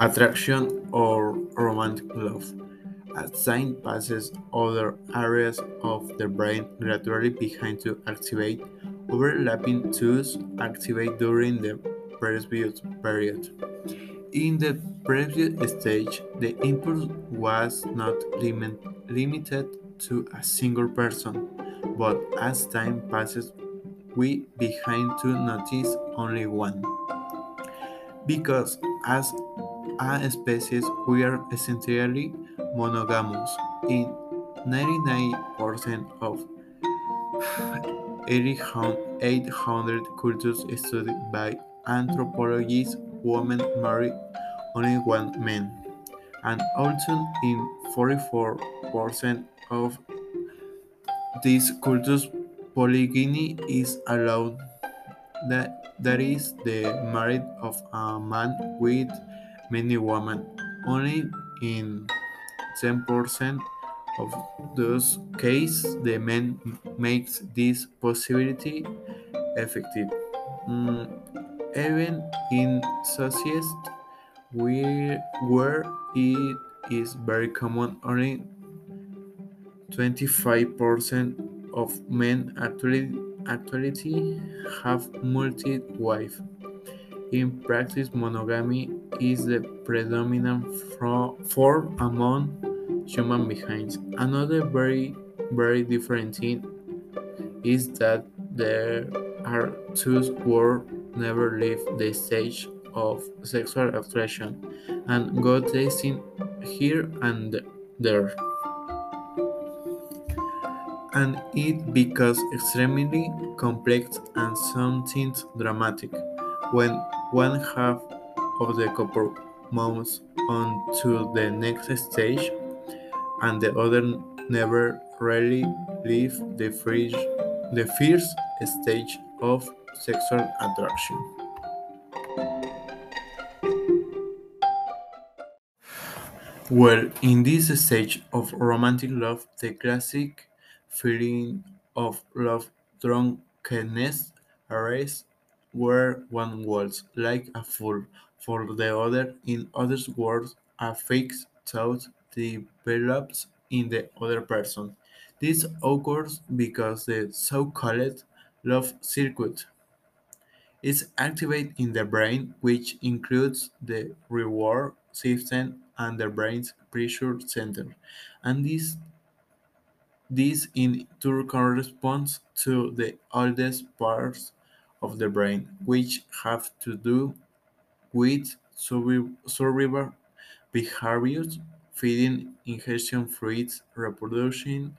attraction or romantic love. As time passes, other areas of the brain gradually begin to activate. Overlapping twos activate during the previous period. In the previous stage, the impulse was not limited to a single person, but as time passes, we begin to notice only one. Because as a species, we are essentially monogamous in 99% of 800 cultures studied by anthropologists. Women marry only one man, and also in 44% of these cultures, polygyny is allowed. That is the marriage of a man with many women. Only in 10% of those cases, the man makes this possibility effective. Even in societies where it is very common, only 25% of men actually have multi-wife. In practice, monogamy is the predominant form among human beings. Another very, very different thing is that there are two words never leave the stage of sexual attraction and go tasting here and there. And it becomes extremely complex and sometimes dramatic when one half of the couple moves on to the next stage and the other never really leaves the first stage of sexual attraction. Well, in this stage of romantic love, the classic feeling of love drunkenness arises where one walks like a fool for the other. In other words, a fake thought develops in the other person. This occurs because the so-called love circuit is activated in the brain, which includes the reward system and the brain's pleasure center, and this in turn corresponds to the oldest parts of the brain, which have to do with survival behaviors, feeding, ingestion, fruits, reproduction,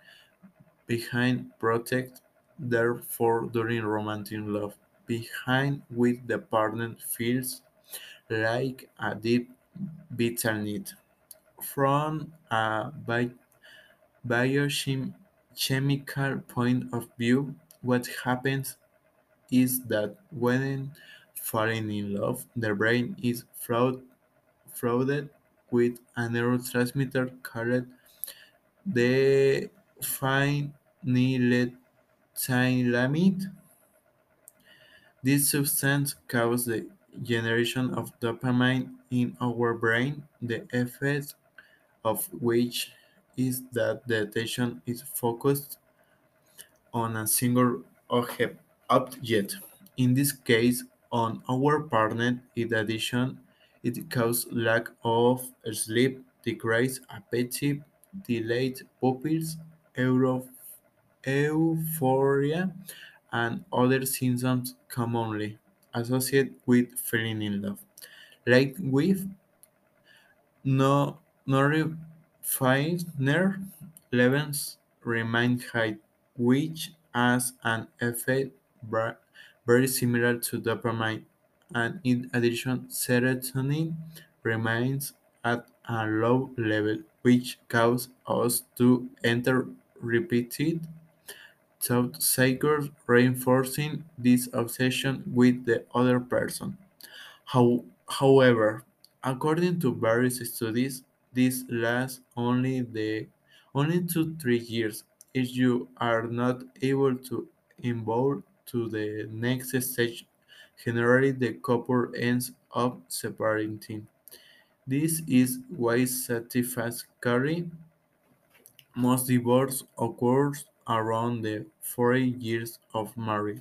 behind protect. Therefore, during romantic love, behind with the partner feels like a deep vital need from a biochemical point of view. What happens is that when falling in love, the brain is flooded with a neurotransmitter called the phenylethylamine. This substance causes the generation of dopamine in our brain, the effect of which is that the attention is focused on a single object, in this case on our partner. In addition, it causes lack of sleep, decreased appetite, delayed pupils, euphoria, and other symptoms commonly associated with falling in love, like with norepinephrine levels remain high, which has an effect very similar to dopamine, and in addition, serotonin remains at a low level, which causes us to enter repeated thought cycles, reinforcing this obsession with the other person. However, according to various studies, this lasts only 2-3 years. If you are not able to evolve to the next stage, generally the couple ends up separating. This is why satisfactory. Most divorce occurs around the 40 years of marriage.